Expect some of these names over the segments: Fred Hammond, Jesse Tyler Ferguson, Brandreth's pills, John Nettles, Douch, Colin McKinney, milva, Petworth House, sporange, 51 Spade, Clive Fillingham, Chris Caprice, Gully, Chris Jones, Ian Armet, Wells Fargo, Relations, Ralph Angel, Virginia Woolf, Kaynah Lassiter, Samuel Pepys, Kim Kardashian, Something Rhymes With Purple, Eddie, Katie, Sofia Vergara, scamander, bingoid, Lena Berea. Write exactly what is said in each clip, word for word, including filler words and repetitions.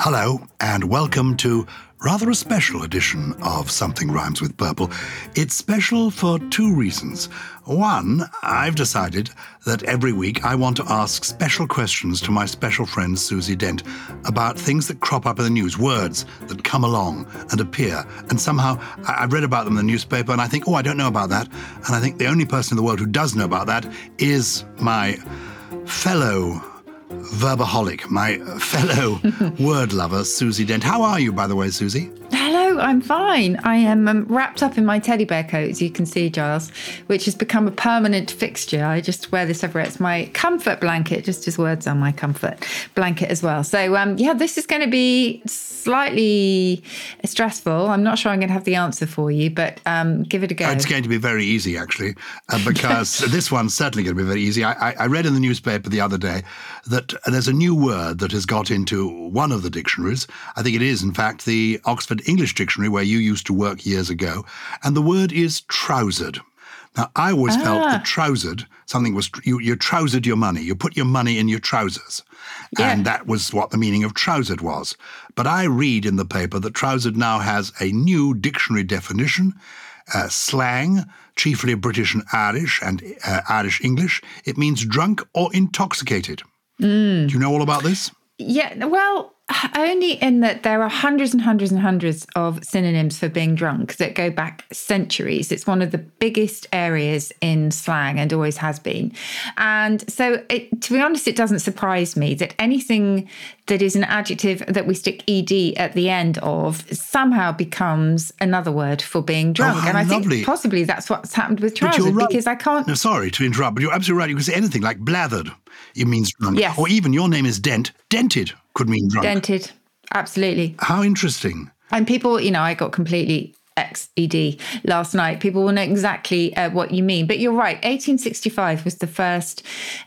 Hello, and welcome to rather a special edition of Something Rhymes With Purple. It's special for two reasons. One, I've decided that every week I want to ask special questions to my special friend Susie Dent about things that crop up in the news, words that come along and appear. And somehow I've read about them in the newspaper and I think, oh, I don't know about that. And I think the only person in the world who does know about that is my fellow verbaholic, my fellow word lover, Susie Dent. How are you, by the way, Susie? Hello, I'm fine. I am um, wrapped up in my teddy bear coat, as you can see, Giles, which has become a permanent fixture. I just wear this everywhere. It's my comfort blanket, just as words are my comfort blanket as well. So, um, yeah, this is going to be slightly stressful. I'm not sure I'm going to have the answer for you, but um, give it a go. It's going to be very easy, actually, uh, because this one's certainly going to be very easy. I, I, I read in the newspaper the other day that That there's a new word that has got into one of the dictionaries. I think it is, in fact, the Oxford English Dictionary, where you used to work years ago. And the word is trousered. Now, I always ah. felt that trousered, something was, you, you trousered your money. You put your money in your trousers. Yeah. And that was what the meaning of trousered was. But I read in the paper that trousered now has a new dictionary definition. Uh, slang, chiefly British and Irish, and uh, Irish English. It means drunk or intoxicated. Mm. Do you know all about this? Yeah, well, only in that there are hundreds and hundreds and hundreds of synonyms for being drunk that go back centuries. It's one of the biggest areas in slang and always has been. And so, it, to be honest, it doesn't surprise me that anything that is an adjective that we stick ed at the end of somehow becomes another word for being drunk. Oh, and I lovely. think possibly that's what's happened with trousers, right. because I can't... No, sorry to interrupt, but you're absolutely right. You can say anything like blathered. It means drunk. Yes. Or even your name is Dent. Dented could mean drunk. Dented. Absolutely. How interesting. And people, you know, I got completely X E D last night. People will know exactly uh, what you mean. But you're right. eighteen sixty-five was the first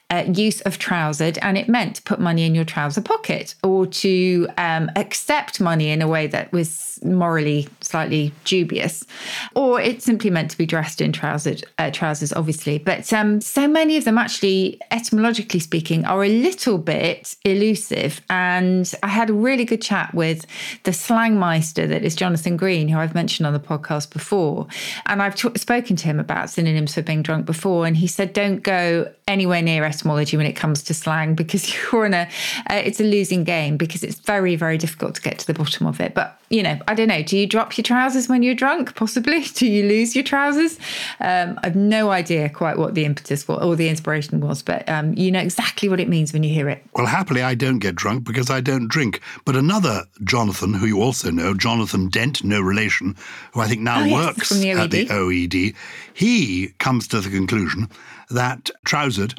uh, use of trousered, and it meant to put money in your trouser pocket or to um, accept money in a way that was morally slightly dubious. Or it simply meant to be dressed in trousered, uh, trousers, obviously. But um, so many of them actually, etymologically speaking, are a little bit elusive. And I had a really good chat with the slangmeister that is Jonathan Green, who I've mentioned on the podcast before, and I've t- spoken to him about synonyms for being drunk before, and he said don't go anywhere near etymology when it comes to slang, because you're in a uh, it's a losing game, because it's very very difficult to get to the bottom of it. But you know, I don't know, do you drop your trousers when you're drunk? Possibly. Do you lose your trousers? um, I've no idea quite what the impetus was or the inspiration was, but um, you know exactly what it means when you hear it. Well, happily I don't get drunk because I don't drink. But another Jonathan, who you also know, Jonathan Dent, no relation, who I think now oh, yes, works the at the O E D, he comes to the conclusion that trousered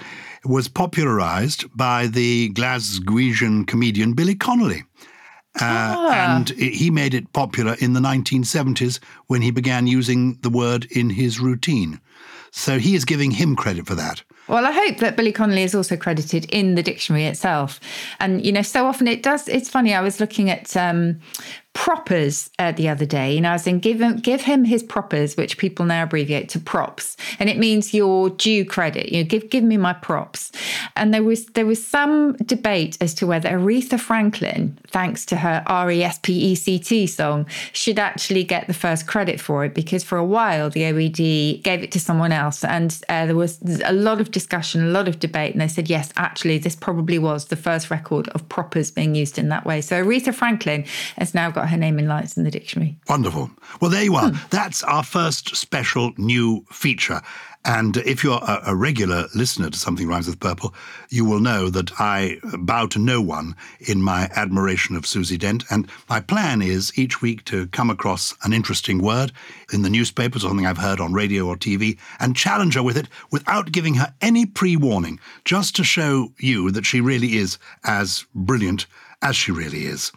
was popularised by the Glaswegian comedian Billy Connolly. Uh, oh. And it, he made it popular in the nineteen seventies when he began using the word in his routine. So he is giving him credit for that. Well, I hope that Billy Connolly is also credited in the dictionary itself. And, you know, so often it does, it's funny, I was looking at... Um, propers uh, the other day. You know, I was saying, give him, give him his propers, which people now abbreviate to props. And it means your due credit. You know, give give me my props. And there was there was some debate as to whether Aretha Franklin, thanks to her R E S P E C T song, should actually get the first credit for it, because for a while the O E D gave it to someone else. And uh, there was a lot of discussion, a lot of debate. And they said, yes, actually, this probably was the first record of propers being used in that way. So Aretha Franklin has now got her name in lights in the dictionary. Wonderful. Well, there you are. Hmm. That's our first special new feature. And if you're a, a regular listener to Something Rhymes With Purple, you will know that I bow to no one in my admiration of Susie Dent. And my plan is each week to come across an interesting word in the newspapers or something I've heard on radio or T V and challenge her with it without giving her any pre-warning, just to show you that she really is as brilliant as she really is.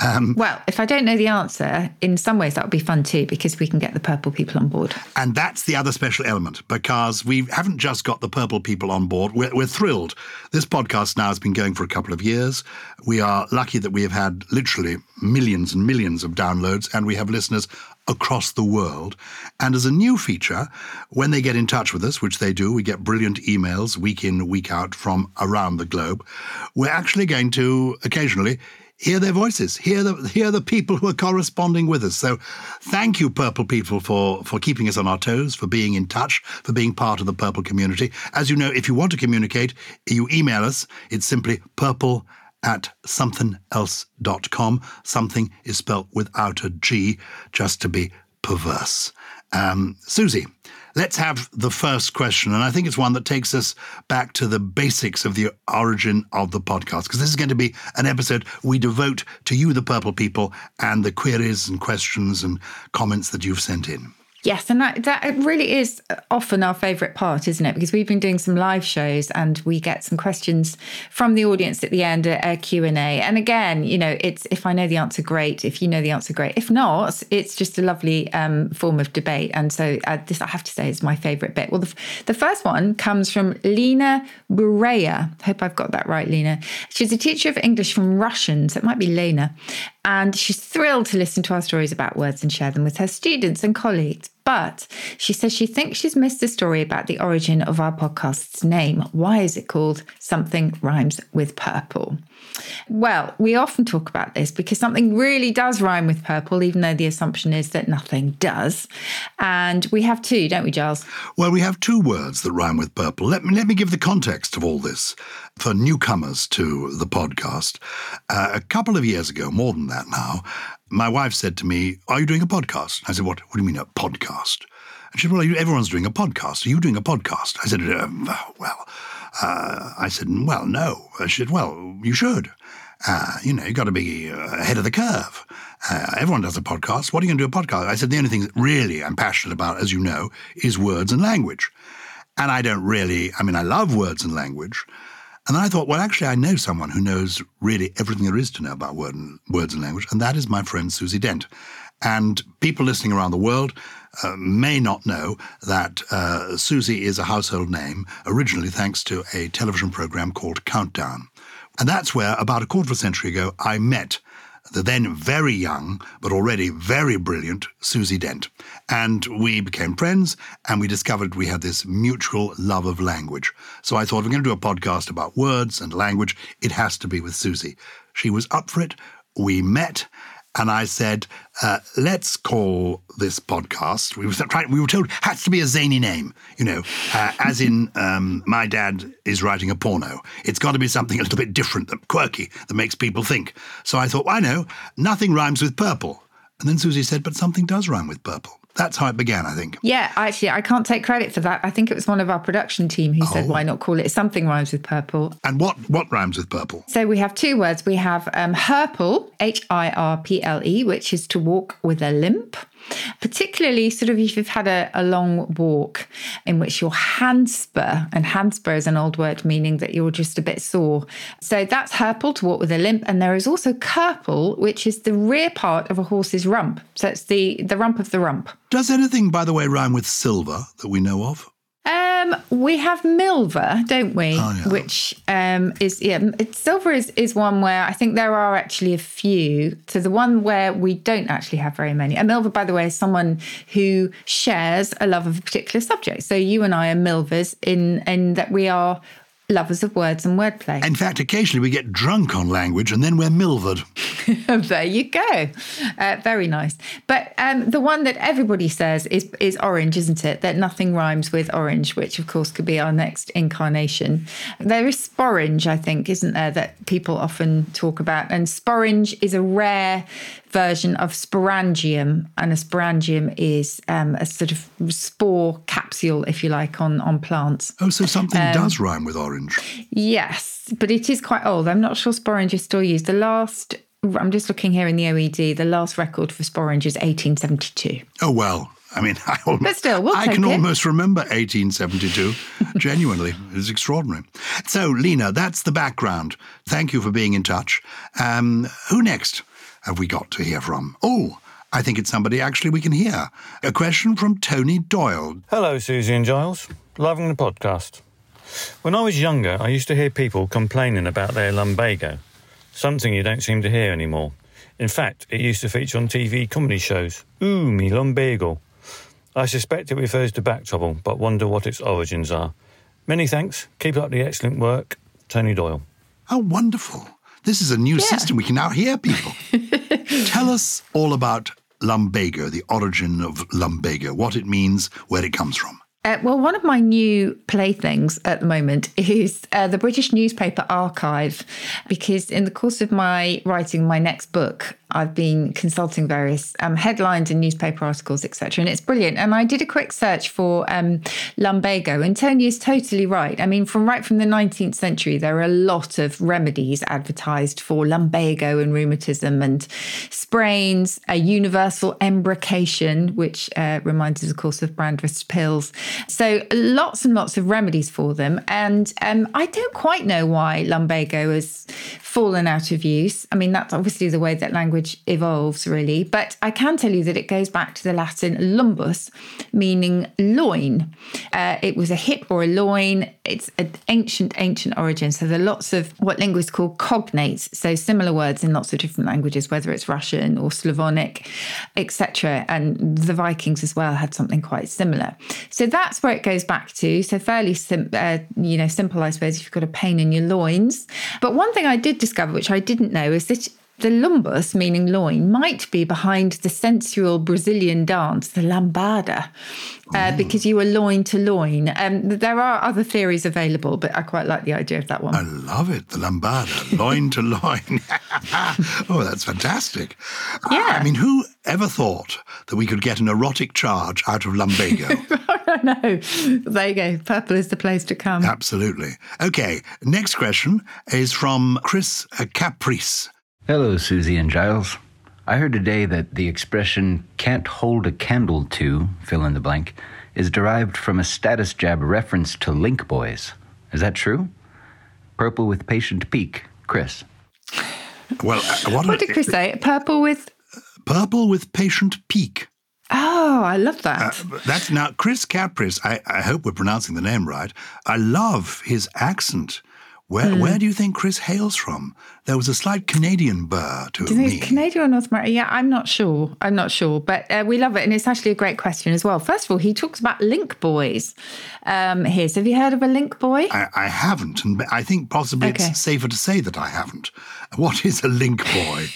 Um, well, if I don't know the answer, in some ways that would be fun too, because we can get the purple people on board. And that's the other special element, because we haven't just got the purple people on board. We're, we're thrilled. This podcast now has been going for a couple of years. We are lucky that we have had literally millions and millions of downloads, and we have listeners across the world. And as a new feature, when they get in touch with us, which they do, we get brilliant emails week in, week out from around the globe, we're actually going to occasionally hear their voices, hear the, hear the people who are corresponding with us. So thank you, purple people, for, for keeping us on our toes, for being in touch, for being part of the purple community. As you know, if you want to communicate, you email us. It's simply purple at something else dot com. Something is spelt without a G, just to be perverse. Um, Susie, let's have the first question, and I think it's one that takes us back to the basics of the origin of the podcast, because this is going to be an episode we devote to you, the purple people, and the queries and questions and comments that you've sent in. Yes, and that, that really is often our favourite part, isn't it? Because we've been doing some live shows and we get some questions from the audience at the end, a Q and A. And again, you know, it's if I know the answer, great. If you know the answer, great. If not, it's just a lovely um, form of debate. And so uh, this, I have to say, is my favourite bit. Well, the, the first one comes from Lena Berea. I hope I've got that right, Lena. She's a teacher of English from Russian, so it might be Lena. And she's thrilled to listen to our stories about words and share them with her students and colleagues. But she says she thinks she's missed a story about the origin of our podcast's name. Why is it called Something Rhymes With Purple? Well, we often talk about this because something really does rhyme with purple, even though the assumption is that nothing does. And we have two, don't we, Giles? Well, we have two words that rhyme with purple. Let me, let me give the context of all this for newcomers to the podcast. Uh, a couple of years ago, more than that now, my wife said to me, are you doing a podcast? I said, what, what do you mean a podcast? And she said, well, you, everyone's doing a podcast. Are you doing a podcast? I said, um, well... Uh, I said, well, no. She said, well, you should. Uh, you know, you've got to be ahead of the curve. Uh, everyone does a podcast. What are you going to do a podcast? I said, the only thing that really I'm passionate about, as you know, is words and language. And I don't really, I mean, I love words and language. And then I thought, well, actually, I know someone who knows really everything there is to know about word and, words and language, and that is my friend Susie Dent. And people listening around the world uh, may not know that uh, Susie is a household name, originally thanks to a television program called Countdown. And that's where, about a quarter of a century ago, I met the then very young, but already very brilliant Susie Dent. And we became friends, and we discovered we had this mutual love of language. So I thought, if we're going to do a podcast about words and language, it has to be with Susie. She was up for it. We met. And I said, uh, let's call this podcast. We were, trying, we were told it has to be a zany name, you know, uh, as in um, my dad is writing a porno. It's got to be something a little bit different, quirky, that makes people think. So I thought, well, I know, nothing rhymes with purple. And then Susie said, but something does rhyme with purple. That's how it began, I think. Yeah, actually, I can't take credit for that. I think it was one of our production team who oh. said, why not call it Something Rhymes With Purple? And what, what rhymes with purple? So we have two words. We have um, hirple, H I R P L E, which is to walk with a limp. Particularly sort of if you've had a, a long walk in which your handspur, and handspur is an old word meaning that you're just a bit sore. So that's hirple, to walk with a limp. And there is also curple, which is the rear part of a horse's rump. So it's the, the rump of the rump. Does anything, by the way, rhyme with silver that we know of? Um, Um, we have Milva, don't we? Oh, yeah. Which um, is, yeah, it's, Silver is, is one where I think there are actually a few. So the one where we don't actually have very many. And Milva, by the way, is someone who shares a love of a particular subject. So you and I are Milvas in, in that we are lovers of words and wordplay. In fact, occasionally we get drunk on language and then we're milvered. There you go. Uh, very nice. But um, the one that everybody says is is orange, isn't it? That nothing rhymes with orange, which of course could be our next incarnation. There is sporange, I think, isn't there, that people often talk about. And sporange is a rare version of sporangium, and a sporangium is um, a sort of spore capsule, if you like, on, on plants. Oh, so something um, does rhyme with orange. Yes, but it is quite old. I'm not sure sporange is still used. The last, I'm just looking here in the O E D, the last record for sporange is eighteen seventy-two. Oh, well, I mean, I, almost, but still, we'll I take can it. almost remember eighteen seventy-two. Genuinely, it's extraordinary. So, Lena, that's the background. Thank you for being in touch. Um, who next have we got to hear from? Oh, I think it's somebody actually we can hear. A question from Tony Doyle. Hello, Susie and Giles. Loving the podcast. When I was younger, I used to hear people complaining about their lumbago, something you don't seem to hear anymore. In fact, it used to feature on T V comedy shows. Ooh, me lumbago. I suspect it refers to back trouble, but wonder what its origins are. Many thanks. Keep up the excellent work. Tony Doyle. How wonderful. This is a new yeah. system. We can now hear people. Tell us all about lumbago, the origin of lumbago, what it means, where it comes from. Uh, well, one of my new playthings at the moment is uh, the British Newspaper Archive, because in the course of my writing my next book, I've been consulting various um, headlines and newspaper articles, et cetera, and it's brilliant. And I did a quick search for um, lumbago, and Tony is totally right. I mean, from right from the nineteenth century, there are a lot of remedies advertised for lumbago and rheumatism and sprains, a universal embrocation, which uh, reminds us, of course, of Brandreth's pills. So lots and lots of remedies for them. And um, I don't quite know why lumbago has fallen out of use. I mean, that's obviously the way that language evolves, really, but I can tell you that it goes back to the Latin lumbus, meaning loin. Uh, it was a hip or a loin. It's an ancient, ancient origin. So there are lots of what linguists call cognates, so similar words in lots of different languages, whether it's Russian or Slavonic, et cetera. And the Vikings as well had something quite similar. So that's where it goes back to. So fairly, sim- uh, you know, simple, I suppose, if you've got a pain in your loins. But one thing I did discover, which I didn't know, is that the lumbus, meaning loin, might be behind the sensual Brazilian dance, the lambada, uh, because you were loin to loin. Um, there are other theories available, but I quite like the idea of that one. I love it, the lambada, loin to loin. Oh, that's fantastic. Yeah. I mean, who ever thought that we could get an erotic charge out of lumbago? I know. There you go. Purple is the place to come. Absolutely. Okay, next question is from Chris Caprice. Hello, Susie and Giles. I heard today that the expression can't hold a candle to, fill in the blank, is derived from a status jab reference to link boys. Is that true? Purple with patient peak, Chris. Well, uh, what, what did Chris say? Purple with? Purple with patient peak. Oh, I love that. Uh, that's now, Chris Caprice, I, I hope we're pronouncing the name right. I love his accent. Where mm. where do you think Chris hails from? There was a slight Canadian burr to me. Do you think Canadian or North America? Yeah, I'm not sure. I'm not sure. But uh, we love it. And it's actually a great question as well. First of all, he talks about link boys um, here. So have you heard of a link boy? I, I haven't. And I think possibly okay. it's safer to say that I haven't. What is a link boy?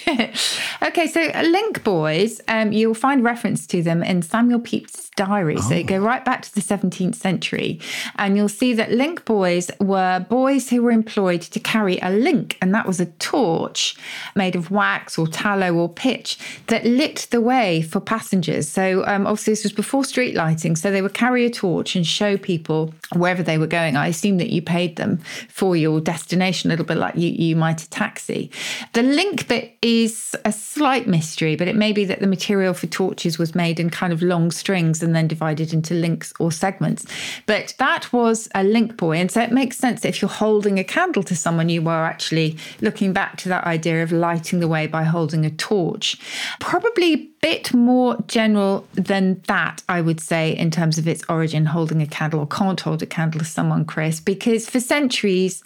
Okay, so link boys, um, you'll find reference to them in Samuel Pepys' diary. Oh. So you go right back to the seventeenth century. And you'll see that link boys were boys who were in employed to carry a link, and that was a torch made of wax or tallow or pitch that lit the way for passengers. So um, obviously this was before street lighting, so they would carry a torch and show people wherever they were going. I assume that you paid them for your destination, a little bit like you, you might a taxi. The link bit is a slight mystery, but it may be that the material for torches was made in kind of long strings and then divided into links or segments. But that was a link boy, and so it makes sense that if you're holding a candle to someone, you were actually looking back to that idea of lighting the way by holding a torch. Probably bit more general than that, I would say, in terms of its origin, holding a candle or can't hold a candle to someone, Chris, because for centuries,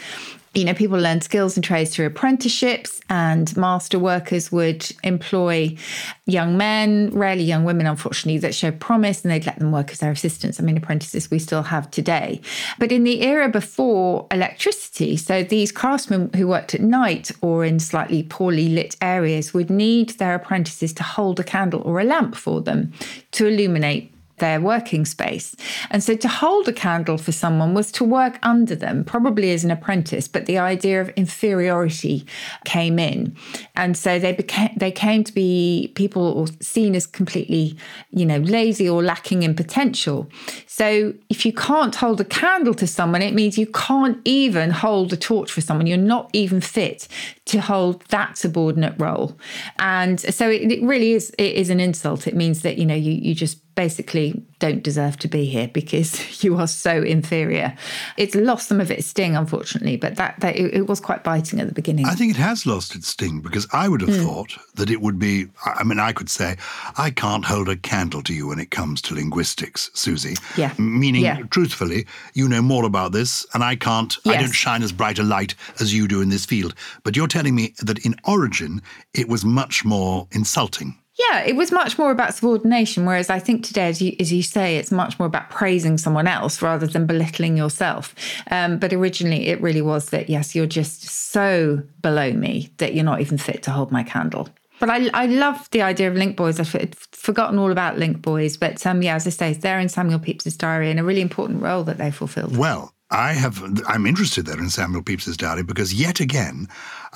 you know, people learned skills and trades through apprenticeships, and master workers would employ young men, rarely young women, unfortunately, that showed promise, and they'd let them work as their assistants. I mean, apprentices we still have today. But in the era before electricity, so these craftsmen who worked at night or in slightly poorly lit areas would need their apprentices to hold a candle or a lamp for them to illuminate their working space. And so to hold a candle for someone was to work under them, probably as an apprentice, but the idea of inferiority came in. And so they became they came to be people or seen as completely, you know, lazy or lacking in potential. So if you can't hold a candle to someone, it means you can't even hold a torch for someone. You're not even fit to hold that subordinate role. And so it, it really is it is an insult. It means that, you know, you you just basically don't deserve to be here because you are so inferior. It's lost some of its sting, unfortunately, but that, that it, it was quite biting at the beginning. I think it has lost its sting because I would have mm. thought that it would be, I mean, I could say, I can't hold a candle to you when it comes to linguistics, Susie. Yeah. Meaning, yeah. truthfully, you know more about this and I can't, yes. I don't shine as bright a light as you do in this field. But you're telling me that in origin, it was much more insulting. Yeah, it was much more about subordination, whereas I think today, as you, as you say, it's much more about praising someone else rather than belittling yourself. Um, but originally it really was that, yes, you're just so below me that you're not even fit to hold my candle. But I, I love the idea of link boys. I've forgotten all about link boys. But um, yeah, as I say, they're in Samuel Pepys' diary and a really important role that they fulfilled. Well, I have, I'm interested there in Samuel Pepys' diary because yet again,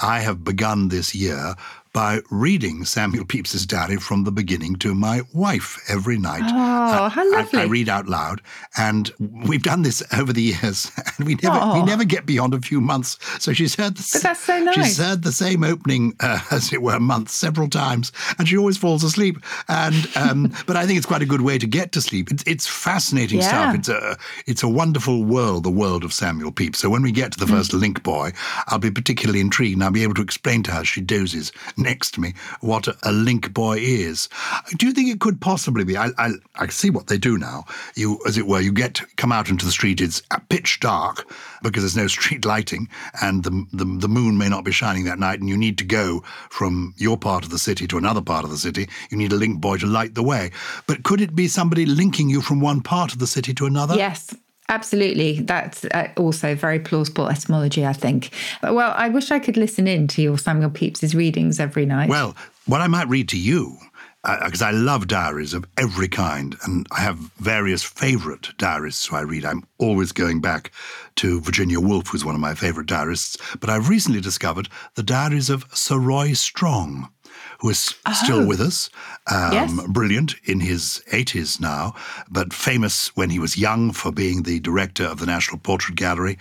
I have begun this year by reading Samuel Pepys' diary from the beginning to my wife every night. Oh, I, how lovely. I, I read out loud. And we've done this over the years. And we never oh. we never get beyond a few months. So she's heard the, but that's so nice. She's heard the same opening, uh, as it were, months several times. And she always falls asleep. And um, But I think it's quite a good way to get to sleep. It's, it's fascinating yeah. stuff. It's a, it's a wonderful world, the world of Samuel Pepys. So when we get to the first mm. link boy, I'll be particularly intrigued. And I'll be able to explain to her, she dozes next to me, what a link boy is. Do you think it could possibly be? I, I, I see what they do now. You, as it were, you get come out into the street. It's pitch dark because there's no street lighting, and the, the the moon may not be shining that night. And you need to go from your part of the city to another part of the city. You need a link boy to light the way. But could it be somebody linking you from one part of the city to another? Yes. Absolutely. That's also very plausible etymology, I think. But, well, I wish I could listen in to your Samuel Pepys' readings every night. Well, what I might read to you, because uh, I love diaries of every kind, and I have various favourite diarists who I read. I'm always going back to Virginia Woolf, who's one of my favourite diarists. But I've recently discovered the diaries of Sir Roy Strong, who is oh. still with us, um, yes. brilliant in his eighties now, but famous when he was young for being the director of the National Portrait Gallery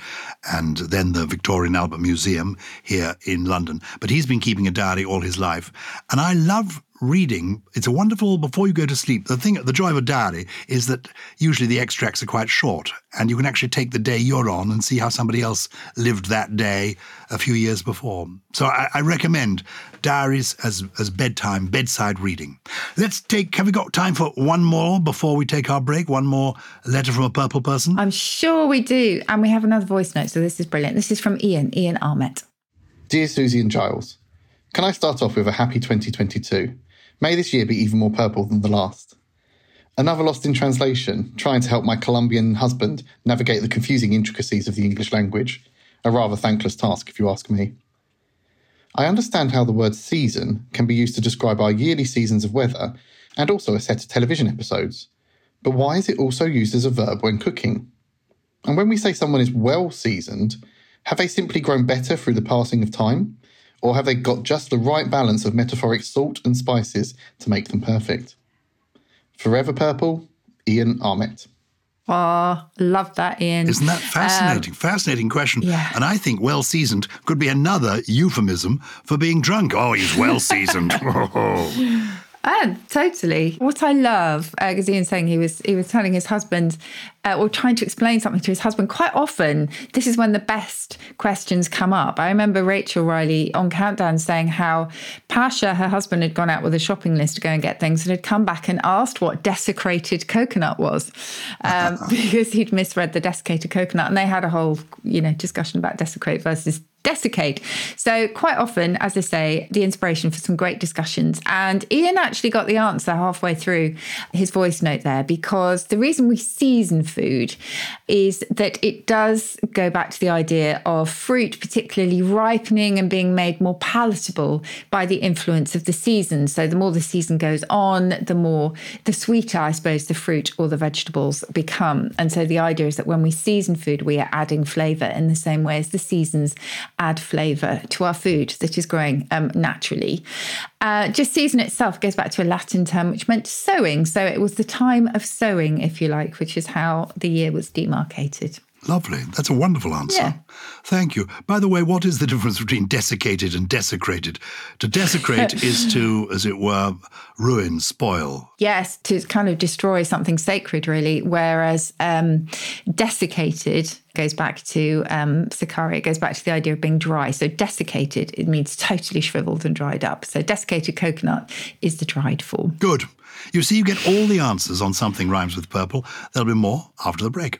and then the Victoria and Albert Museum here in London. But he's been keeping a diary all his life. And I love reading. It's a wonderful, before you go to sleep, the thing, the joy of a diary is that usually the extracts are quite short and you can actually take the day you're on and see how somebody else lived that day a few years before. So I, I recommend diaries as, as bedtime, bedside reading. Let's take, have we got time for one more before we take our break? One more letter from a purple person? I'm sure we do. And we have another voice note, so this is brilliant. This is from Ian, Ian Armet. Dear Susie and Giles, can I start off with a happy twenty twenty-two? May this year be even more purple than the last. Another lost in translation, trying to help my Colombian husband navigate the confusing intricacies of the English language, a rather thankless task if you ask me. I understand how the word season can be used to describe our yearly seasons of weather and also a set of television episodes, but why is it also used as a verb when cooking? And when we say someone is well seasoned, have they simply grown better through the passing of time? Or have they got just the right balance of metaphoric salt and spices to make them perfect? Forever Purple, Ian Armet. Oh, love that, Ian. Isn't that fascinating? Um, fascinating question. Yeah. And I think well-seasoned could be another euphemism for being drunk. Oh, he's well-seasoned. Oh, totally. What I love, because uh, Ian's saying he was he was telling his husband, uh, or trying to explain something to his husband, quite often this is when the best questions come up. I remember Rachel Riley on Countdown saying how Pasha, her husband, had gone out with a shopping list to go and get things and had come back and asked what desecrated coconut was, um, because he'd misread the desiccated coconut. And they had a whole, you know, discussion about desecrate versus desiccate. So quite often, as I say, the inspiration for some great discussions. And Ian actually got the answer halfway through his voice note there, because the reason we season food is that it does go back to the idea of fruit, particularly ripening and being made more palatable by the influence of the season. So the more the season goes on, the more, the sweeter, I suppose, the fruit or the vegetables become. And so the idea is that when we season food, we are adding flavour in the same way as the seasons add flavour to our food that is growing um, naturally. Uh, just season itself goes back to a Latin term which meant sowing. So it was the time of sowing, if you like, which is how the year was demarcated. Lovely. That's a wonderful answer. Yeah. Thank you. By the way, what is the difference between desiccated and desecrated? To desecrate is to, as it were, ruin, spoil. Yes, to kind of destroy something sacred, really, whereas um, desiccated goes back to um, Sicaria, it goes back to the idea of being dry. So desiccated, it means totally shriveled and dried up. So desiccated coconut is the dried form. Good. You see, you get all the answers on Something Rhymes With Purple. There'll be more after the break.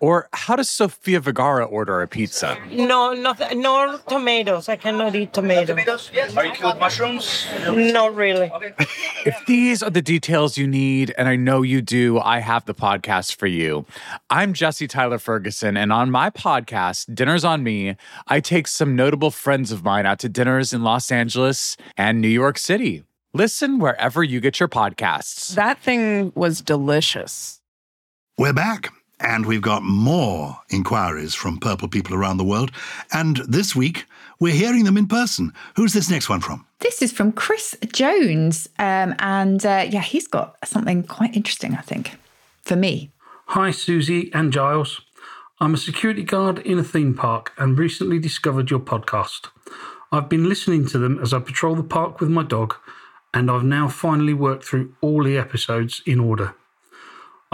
Or how does Sofia Vergara order a pizza? No, not, no tomatoes. I cannot eat tomatoes. No tomatoes? Yes. Are you good with mushrooms? Not really. Okay. If these are the details you need, and I know you do, I have the podcast for you. I'm Jesse Tyler Ferguson, and on my podcast, Dinner's on Me, I take some notable friends of mine out to dinners in Los Angeles and New York City. Listen wherever you get your podcasts. That thing was delicious. We're back. And we've got more inquiries from purple people around the world. And this week, we're hearing them in person. Who's this next one from? This is from Chris Jones. Um, and uh, yeah, he's got something quite interesting, I think, for me. Hi, Susie and Giles. I'm a security guard in a theme park and recently discovered your podcast. I've been listening to them as I patrol the park with my dog, and I've now finally worked through all the episodes in order.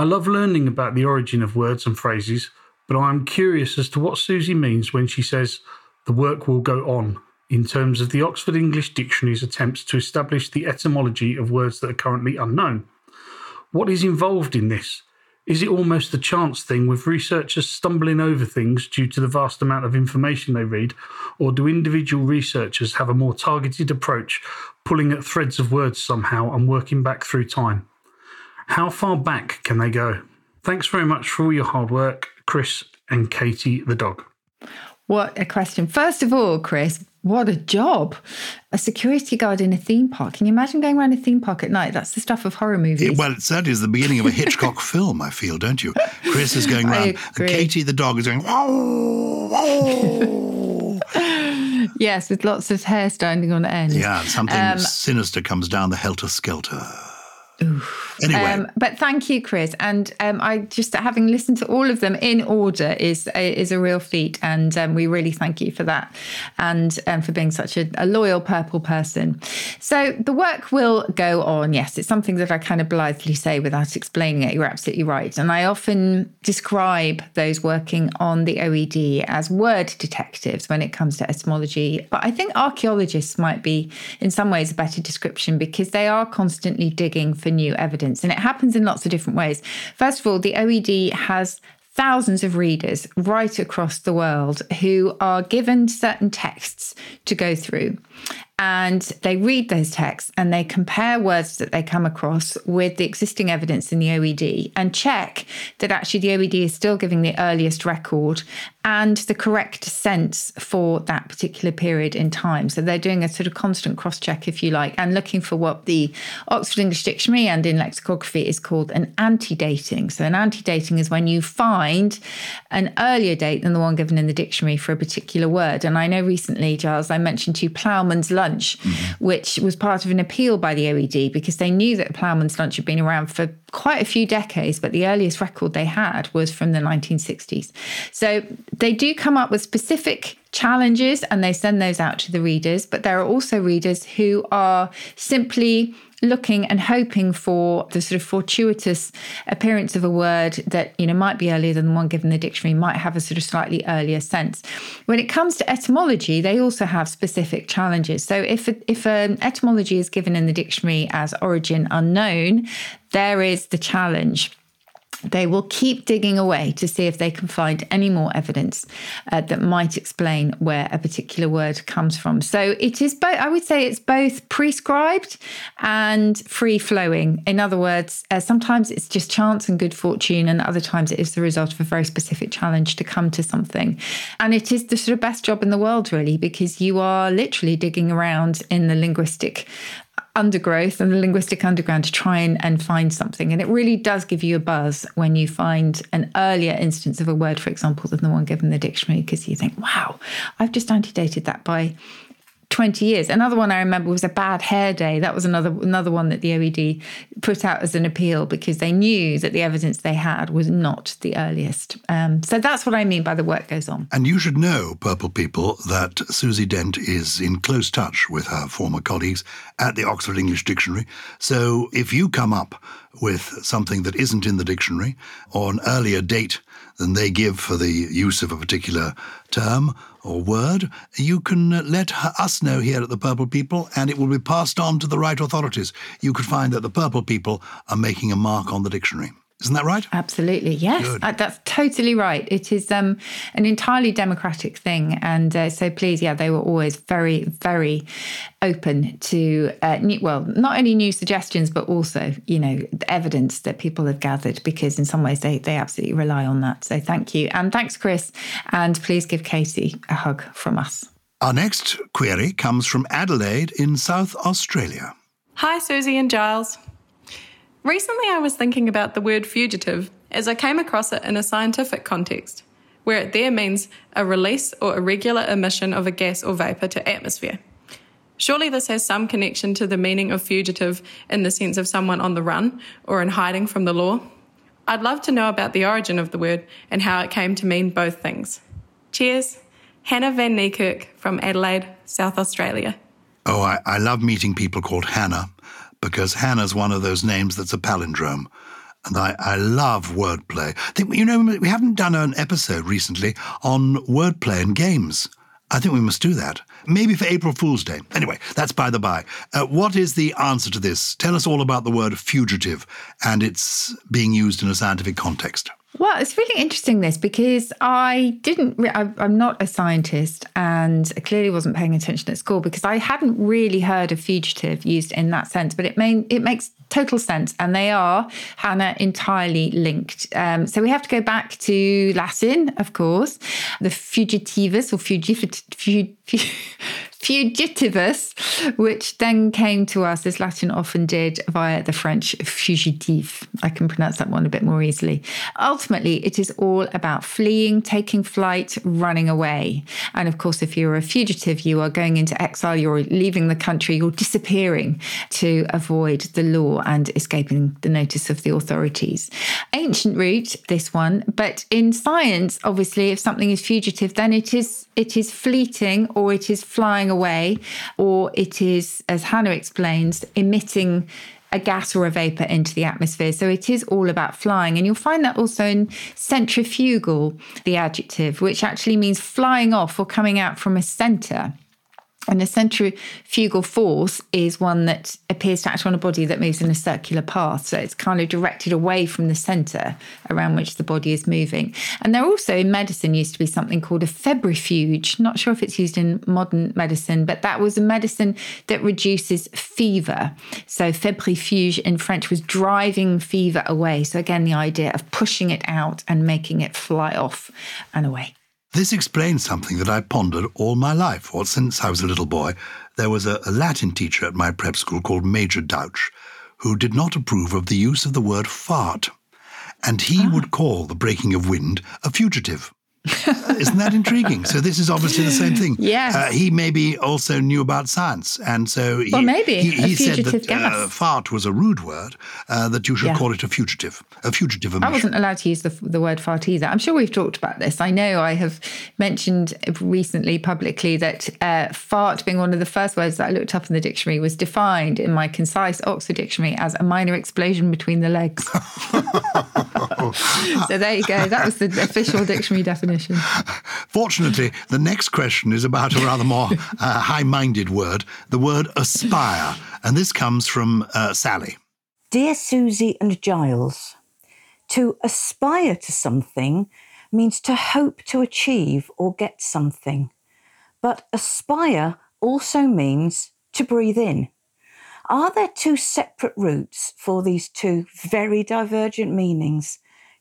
I love learning about the origin of words and phrases, but I'm curious as to what Susie means when she says the work will go on in terms of the Oxford English Dictionary's attempts to establish the etymology of words that are currently unknown. What is involved in this? Is it almost a chance thing with researchers stumbling over things due to the vast amount of information they read, or do individual researchers have a more targeted approach, pulling at threads of words somehow and working back through time? How far back can they go? Thanks very much for all your hard work, Chris and Katie the dog. What a question. First of all, Chris, what a job. A security guard in a theme park. Can you imagine going around a theme park at night? That's the stuff of horror movies. It, well, it certainly is the beginning of a Hitchcock film, I feel, don't you? Chris is going around and Katie the dog is going, wow, wow. Yes, with lots of hair standing on end. Yeah, something um, sinister comes down the helter-skelter. Oof. Anyway. Um, but thank you, Chris. And um, I just, having listened to all of them in order is a, is a real feat. And um, we really thank you for that and um, for being such a, a loyal purple person. So the work will go on. Yes, it's something that I kind of blithely say without explaining it. You're absolutely right. And I often describe those working on the O E D as word detectives when it comes to etymology. But I think archaeologists might be in some ways a better description because they are constantly digging for new evidence. And it happens in lots of different ways. First of all, the O E D has thousands of readers right across the world who are given certain texts to go through. And they read those texts and they compare words that they come across with the existing evidence in the O E D and check that actually the O E D is still giving the earliest record and the correct sense for that particular period in time. So they're doing a sort of constant cross-check, if you like, and looking for what the Oxford English Dictionary and in lexicography is called an antedating. So an antedating is when you find an earlier date than the one given in the dictionary for a particular word. And I know recently, Giles, I mentioned to you Ploughman's Lunch, lunch, mm-hmm. which was part of an appeal by the O E D because they knew that ploughman's lunch had been around for quite a few decades, but the earliest record they had was from the nineteen sixties. So they do come up with specific challenges and they send those out to the readers, but there are also readers who are simply looking and hoping for the sort of fortuitous appearance of a word that, you know, might be earlier than the one given the dictionary, might have a sort of slightly earlier sense. When it comes to etymology, they also have specific challenges. So if if an etymology is given in the dictionary as origin unknown, there is the challenge. They will keep digging away to see if they can find any more evidence uh, that might explain where a particular word comes from. So it is both, I would say it's both prescribed and free flowing. In other words, uh, sometimes it's just chance and good fortune, and other times it is the result of a very specific challenge to come to something. And it is the sort of best job in the world, really, because you are literally digging around in the linguistic undergrowth and the linguistic underground to try and, and find something. And it really does give you a buzz when you find an earlier instance of a word, for example, than the one given in the dictionary, because you think, wow, I've just antedated that by twenty years. Another one I remember was a bad hair day. That was another another one that the O E D put out as an appeal because they knew that the evidence they had was not the earliest. Um, so that's what I mean by the work goes on. And you should know, Purple People, that Susie Dent is in close touch with her former colleagues at the Oxford English Dictionary. So if you come up with something that isn't in the dictionary or an earlier date than they give for the use of a particular term or word, you can let us know here at the Purple People, and it will be passed on to the right authorities. You could find that the Purple People are making a mark on the dictionary. Isn't that right? Absolutely, yes. Uh, that's totally right. It is um, an entirely democratic thing. And uh, so please, yeah, they were always very, very open to, uh, new, well, not only new suggestions, but also, you know, the evidence that people have gathered, because in some ways they, they absolutely rely on that. So thank you. And thanks, Chris. And please give Katie a hug from us. Our next query comes from Adelaide in South Australia. Hi, Susie and Giles. Recently, I was thinking about the word fugitive as I came across it in a scientific context, where it there means a release or irregular emission of a gas or vapour to atmosphere. Surely this has some connection to the meaning of fugitive in the sense of someone on the run or in hiding from the law. I'd love to know about the origin of the word and how it came to mean both things. Cheers, Hannah Van Niekerk from Adelaide, South Australia. Oh, I, I love meeting people called Hannah, because Hannah's one of those names that's a palindrome. And I, I love wordplay. I think, you know, we haven't done an episode recently on wordplay and games. I think we must do that. Maybe for April Fool's Day. Anyway, that's by the by. Uh, what is the answer to this? Tell us all about the word fugitive and it's being used in a scientific context. Well, it's really interesting, this, because I didn't, re- I, I'm not a scientist and I clearly wasn't paying attention at school because I hadn't really heard of fugitive used in that sense, but it may, it makes total sense. And they are, Hannah, entirely linked. Um, so we have to go back to Latin, of course, the fugitivus or fugifit, fug, fug, fugitivus, which then came to us, as Latin often did, via the French fugitive. I can pronounce that one a bit more easily. Ultimately, it is all about fleeing, taking flight, running away. And of course, if you're a fugitive, you are going into exile, you're leaving the country, you're disappearing to avoid the law and escaping the notice of the authorities. Ancient root, this one, but in science, obviously, if something is fugitive, then it is it is fleeting or it is flying away, or it is, as Hannah explains, emitting a gas or a vapour into the atmosphere. So it is all about flying. And you'll find that also in centrifugal, the adjective, which actually means flying off or coming out from a centre. And a centrifugal force is one that appears to act on a body that moves in a circular path. So it's kind of directed away from the centre around which the body is moving. And there also in medicine used to be something called a febrifuge. Not sure if it's used in modern medicine, but that was a medicine that reduces fever. So febrifuge in French was driving fever away. So again, the idea of pushing it out and making it fly off and away. This explains something that I pondered all my life, or since I was a little boy. There was a, a Latin teacher at my prep school called Major Douch, who did not approve of the use of the word fart, and he ah. would call the breaking of wind a fugitive. Isn't that intriguing? So this is obviously the same thing. Yes. Uh, he maybe also knew about science. And so he, well, maybe. he, he said that uh, fart was a rude word, uh, that you should yeah. call it a fugitive, a fugitive emission. I wasn't allowed to use the, the word fart either. I'm sure we've talked about this. I know I have mentioned recently publicly that uh, fart being one of the first words that I looked up in the dictionary was defined in my concise Oxford dictionary as a minor explosion between the legs. So there you go. That was the official dictionary definition. Fortunately, the next question is about a rather more uh, high-minded word, the word aspire, and this comes from uh, Sally. Dear Susie and Giles, to aspire to something means to hope to achieve or get something, but aspire also means to breathe in. Are there two separate roots for these two very divergent meanings?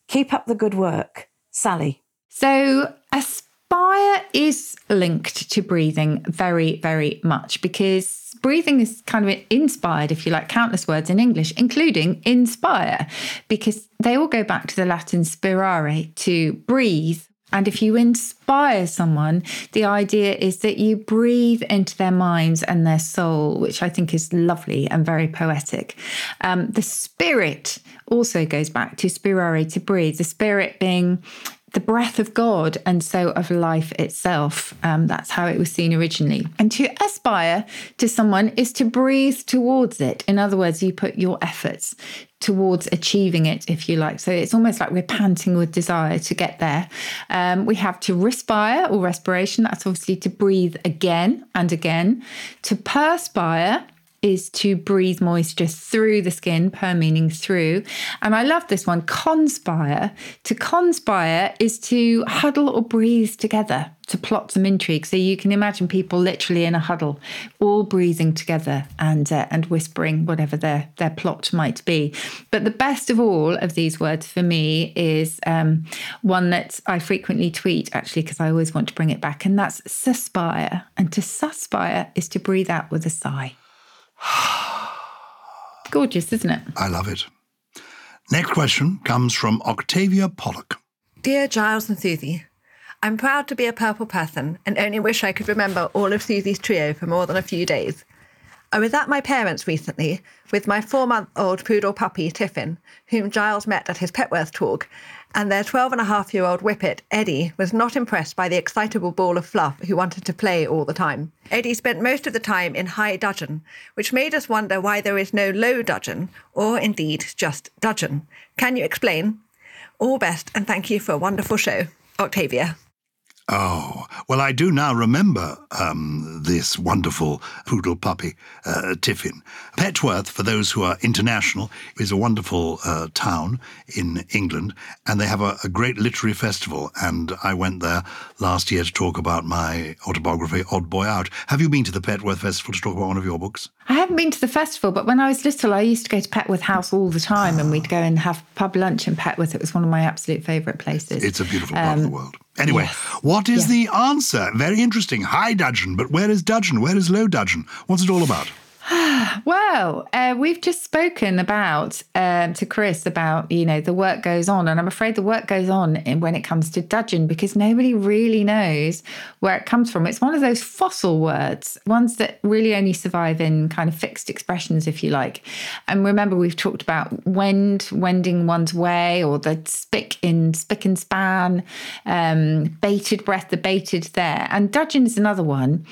Keep up the good work, Sally. So aspire is linked to breathing very, very much because breathing is kind of inspired, if you like, countless words in English, including inspire, because they all go back to the Latin spirare, to breathe. And if you inspire someone, the idea is that you breathe into their minds and their soul, which I think is lovely and very poetic. Um, the spirit also goes back to spirare, to breathe, the spirit being the breath of God and so of life itself. Um, that's how it was seen originally. And to aspire to someone is to breathe towards it. In other words, you put your efforts towards achieving it, if you like. So it's almost like we're panting with desire to get there. Um, we have to respire or respiration. That's obviously to breathe again and again. To perspire is to breathe moisture through the skin, per meaning through. And I love this one, conspire. To conspire is to huddle or breathe together, to plot some intrigue. So you can imagine people literally in a huddle, all breathing together and uh, and whispering whatever their, their plot might be. But the best of all of these words for me is um, one that I frequently tweet, actually, because I always want to bring it back, and that's suspire. And to suspire is to breathe out with a sigh. Gorgeous, isn't it? I love it. Next question comes from Octavia Pollock. Dear Giles and Susie, I'm proud to be a purple person and only wish I could remember all of Susie's trio for more than a few days. I was at my parents' recently with my four-month-old poodle puppy, Tiffin, whom Giles met at his Petworth talk, and their twelve-and-a-half-year-old whippet, Eddie, was not impressed by the excitable ball of fluff who wanted to play all the time. Eddie spent most of the time in high dudgeon, which made us wonder why there is no low dudgeon, or indeed just dudgeon. Can you explain? All best, and thank you for a wonderful show. Octavia. Oh, well, I do now remember um, this wonderful poodle puppy, uh, Tiffin. Petworth, for those who are international, is a wonderful uh, town in England, and they have a, a great literary festival, and I went there last year to talk about my autobiography, Odd Boy Out. Have you been to the Petworth Festival to talk about one of your books? I haven't been to the festival, but when I was little, I used to go to Petworth House all the time, oh. and we'd go and have pub lunch in Petworth. It was one of my absolute favourite places. It's a beautiful um, part of the world. Anyway, yes. what is yeah. the answer? Very interesting. High dudgeon, but where is dudgeon? Where is low dudgeon? What's it all about? Well, uh, we've just spoken about, um, to Chris about, you know, the work goes on. And I'm afraid the work goes on in, when it comes to dudgeon, because nobody really knows where it comes from. It's one of those fossil words, ones that really only survive in kind of fixed expressions, if you like. And remember, we've talked about wend, wending one's way, or the spick in spick and span, um, bated breath, the bated there. And dudgeon is another one,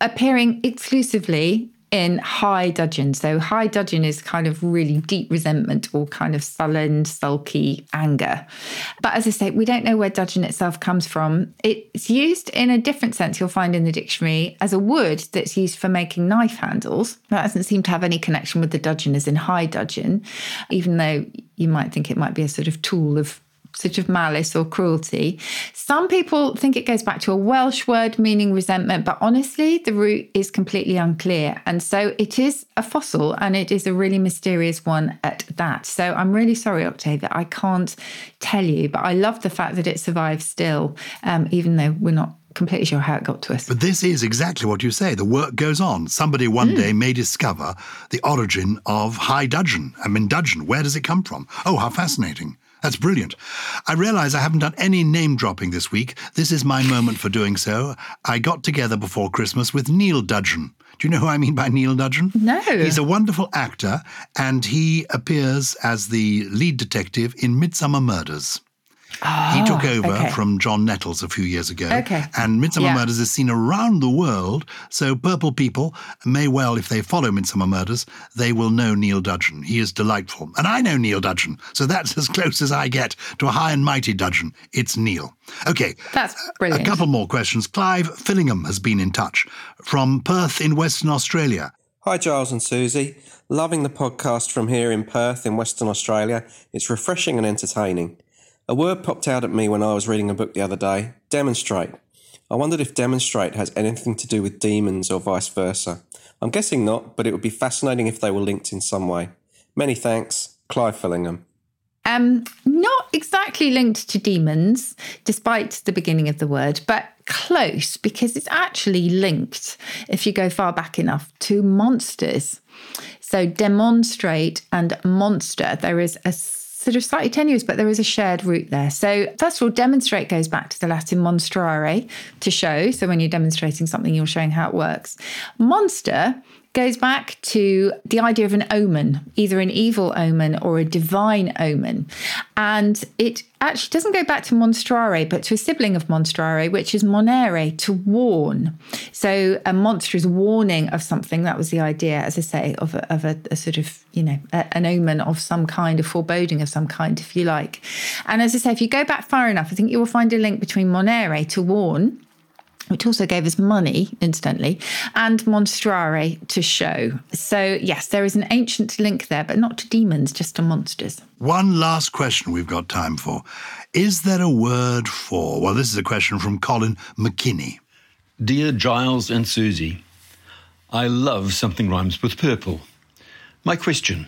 appearing exclusively in high dudgeon. So high dudgeon is kind of really deep resentment or kind of sullen, sulky anger. But as I say, we don't know where dudgeon itself comes from. It's used in a different sense you'll find in the dictionary as a wood that's used for making knife handles. That doesn't seem to have any connection with the dudgeon as in high dudgeon, even though you might think it might be a sort of tool of sort of malice or cruelty. Some people think it goes back to a Welsh word meaning resentment, but honestly, the root is completely unclear. And so it is a fossil, and it is a really mysterious one at that. So I'm really sorry, Octavia, I can't tell you, but I love the fact that it survives still, um, even though we're not completely sure how it got to us. But this is exactly what you say. The work goes on. Somebody one mm. day may discover the origin of high dudgeon. I mean, dudgeon, where does it come from? Oh, how fascinating. That's brilliant. I realise I haven't done any name-dropping this week. This is my moment for doing so. I got together before Christmas with Neil Dudgeon. Do you know who I mean by Neil Dudgeon? No. He's a wonderful actor, and he appears as the lead detective in Midsomer Murders. Oh, he took over okay. from John Nettles a few years ago. Okay. And Midsomer yeah. Murders is seen around the world, so purple people may well, if they follow Midsomer Murders, they will know Neil Dudgeon. He is delightful. And I know Neil Dudgeon, so that's as close as I get to a high and mighty Dudgeon. It's Neil. Okay. That's brilliant. A couple more questions. Clive Fillingham has been in touch from Perth in Western Australia. Hi, Giles and Susie. Loving the podcast from here in Perth in Western Australia. It's refreshing and entertaining. A word popped out at me when I was reading a book the other day, demonstrate. I wondered if demonstrate has anything to do with demons or vice versa. I'm guessing not, but it would be fascinating if they were linked in some way. Many thanks, Clive Fillingham. Um, not exactly linked to demons, despite the beginning of the word, but close, because it's actually linked, if you go far back enough, to monsters. So demonstrate and monster, there is a sort of slightly tenuous, but there is a shared root there. So first of all, demonstrate goes back to the Latin monstrare, to show. So when you're demonstrating something, you're showing how it works. Monster goes back to the idea of an omen, either an evil omen or a divine omen. And it actually doesn't go back to monstrare, but to a sibling of monstrare, which is monere, to warn. So a monster is warning of something. That was the idea, as I say, of a, of a, a sort of, you know, a, an omen of some kind, a foreboding of some kind, if you like. And as I say, if you go back far enough, I think you will find a link between monere, to warn, which also gave us money, incidentally, and monstrare, to show. So, yes, there is an ancient link there, but not to demons, just to monsters. One last question we've got time for. Is there a word for... Well, this is a question from Colin McKinney. Dear Giles and Susie, I love Something Rhymes With Purple. My question,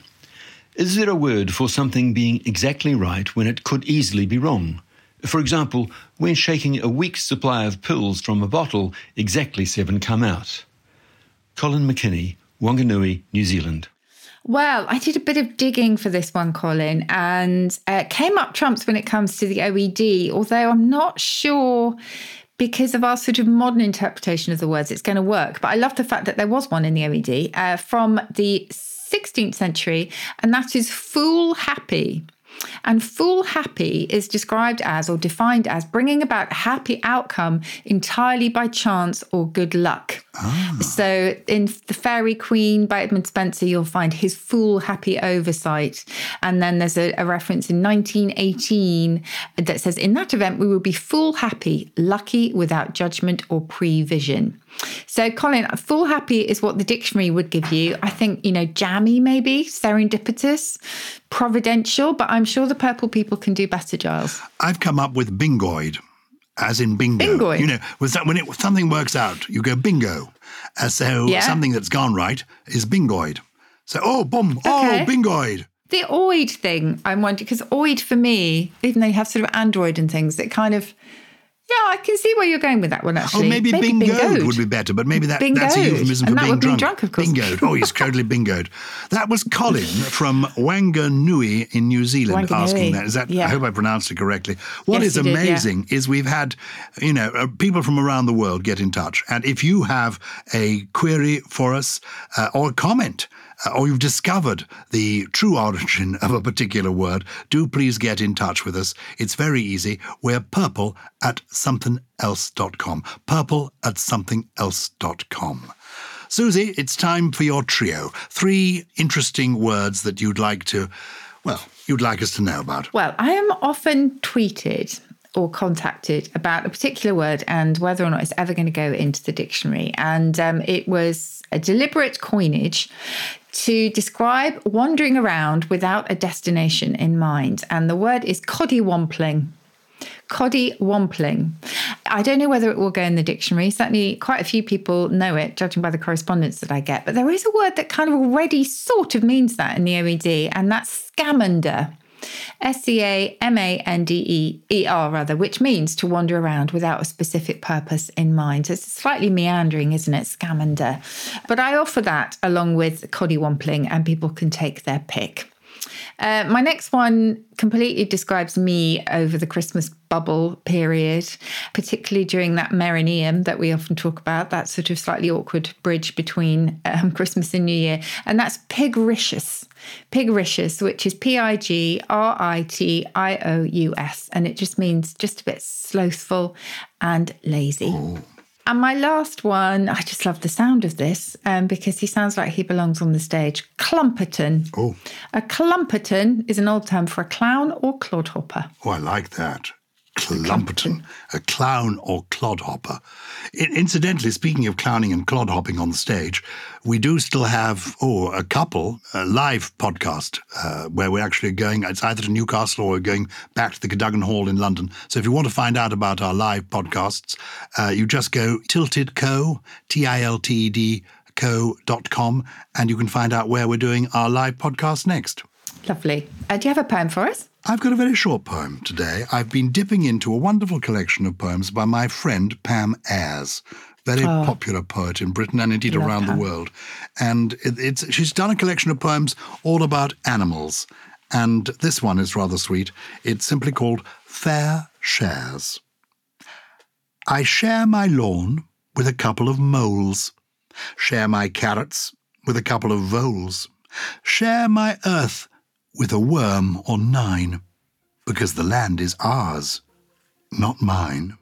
is there a word for something being exactly right when it could easily be wrong? For example, when shaking a week's supply of pills from a bottle, exactly seven come out. Colin McKinney, Whanganui, New Zealand. Well, I did a bit of digging for this one, Colin, and uh, came up trumps when it comes to the O E D, although I'm not sure... because of our sort of modern interpretation of the words, it's going to work. But I love the fact that there was one in the O E D uh, from the sixteenth century, and that is fool happy. And fool happy is described as or defined as bringing about a happy outcome entirely by chance or good luck. Ah. So in The Faerie Queene by Edmund Spenser, you'll find his fool happy oversight. And then there's a, a reference in nineteen eighteen that says, in that event, we will be fool happy, lucky without judgment or prevision. So, Colin, fool happy is what the dictionary would give you. I think, you know, jammy maybe, serendipitous, providential, but I'm sure the purple people can do better, Giles. I've come up with bingoid, as in bingo. Bingoid. You know, was that when it, something works out, you go bingo. Uh, so yeah. Something that's gone right is bingoid. So, oh, boom, okay. Oh, bingoid. The oid thing, I'm wondering, because oid for me, even though you have sort of android and things, it kind of... Yeah, I can see where you're going with that one, actually. Oh, maybe, maybe bingoed, bingoed would be better, but maybe that, that's a euphemism and for being drunk. drunk. Of course. Bingoed. Oh, he's totally bingoed. That was Colin from Whanganui in New Zealand Whanganui. asking that. Is that yeah. I hope I pronounced it correctly. What yes, is amazing did, yeah. is we've had, you know, uh, people from around the world get in touch. And if you have a query for us uh, or a comment, or you've discovered the true origin of a particular word, do please get in touch with us. It's very easy. We're purple at something else dot com. Purple at something else dot com. Susie, it's time for your trio. Three interesting words that you'd like to, well, you'd like us to know about. Well, I am often tweeted or contacted about a particular word and whether or not it's ever going to go into the dictionary. And um, it was a deliberate coinage to describe wandering around without a destination in mind. And the word is coddywampling. Coddywampling. I don't know whether it will go in the dictionary. Certainly quite a few people know it, judging by the correspondence that I get. But there is a word that kind of already sort of means that in the O E D, and that's scamander. S C A M A N D E R, rather, which means to wander around without a specific purpose in mind. It's slightly meandering, isn't it, scamander? But I offer that along with coddywampling, and people can take their pick. Uh, my next one completely describes me over the Christmas bubble period, particularly during that Merineum that we often talk about, that sort of slightly awkward bridge between um, Christmas and New Year. And that's pigritious, pigritious, which is P I G R I T I O U S. And it just means just a bit slothful and lazy. Ooh. And my last one, I just love the sound of this um, because he sounds like he belongs on the stage. Clumperton. Oh. A clumperton is an old term for a clown or clodhopper. Oh, I like that. Clumperton, a clown or clodhopper. In- incidentally, speaking of clowning and clodhopping on the stage, we do still have, oh, a couple, a live podcast uh, where we're actually going, it's either to Newcastle or we're going back to the Cadogan Hall in London. So if you want to find out about our live podcasts, uh, you just go Tilted Co, T I L T E D co dot com, and you can find out where we're doing our live podcast next. Lovely. Uh, do you have a poem for us? I've got a very short poem today. I've been dipping into a wonderful collection of poems by my friend Pam Ayres, very oh. popular poet in Britain and indeed around Pam. the world. And it, it's she's done a collection of poems all about animals. And this one is rather sweet. It's simply called Fair Shares. I share my lawn with a couple of moles, share my carrots with a couple of voles, share my earth with a worm or nine, because the land is ours, not mine.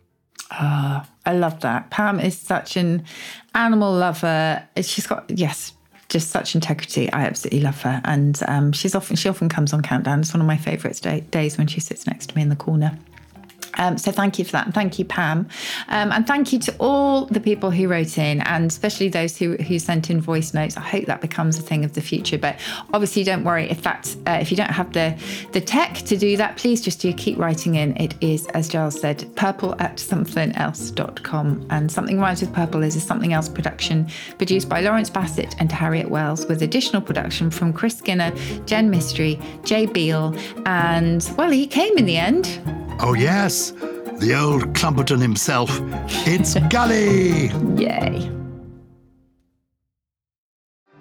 Ah, oh, I love that. Pam is such an animal lover. She's got, yes, just such integrity. I absolutely love her. And um, she's often she often comes on Countdown. It's one of my favourite day, days when she sits next to me in the corner. Um, so thank you for that. And thank you, Pam. Um, and thank you to all the people who wrote in, and especially those who, who sent in voice notes. I hope that becomes a thing of the future. But obviously, don't worry if that's, uh, if you don't have the, the tech to do that, please just do keep writing in. It is, as Giles said, purple at something else dot com. And Something Rhymes With Purple is a Something Else production produced by Lawrence Bassett and Harriet Wells, with additional production from Chris Skinner, Jen Mystery, Jay Beale, and, well, he came in the end. Oh, yes, the old Clumperton himself. It's Gully! Yay.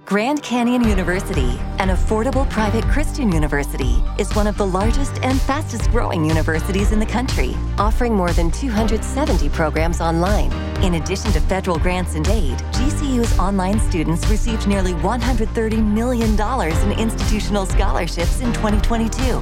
Grand Canyon University, an affordable private Christian university, is one of the largest and fastest-growing universities in the country, offering more than two hundred seventy programs online. In addition to federal grants and aid, G C U's online students received nearly one hundred thirty million dollars in institutional scholarships in twenty twenty-two.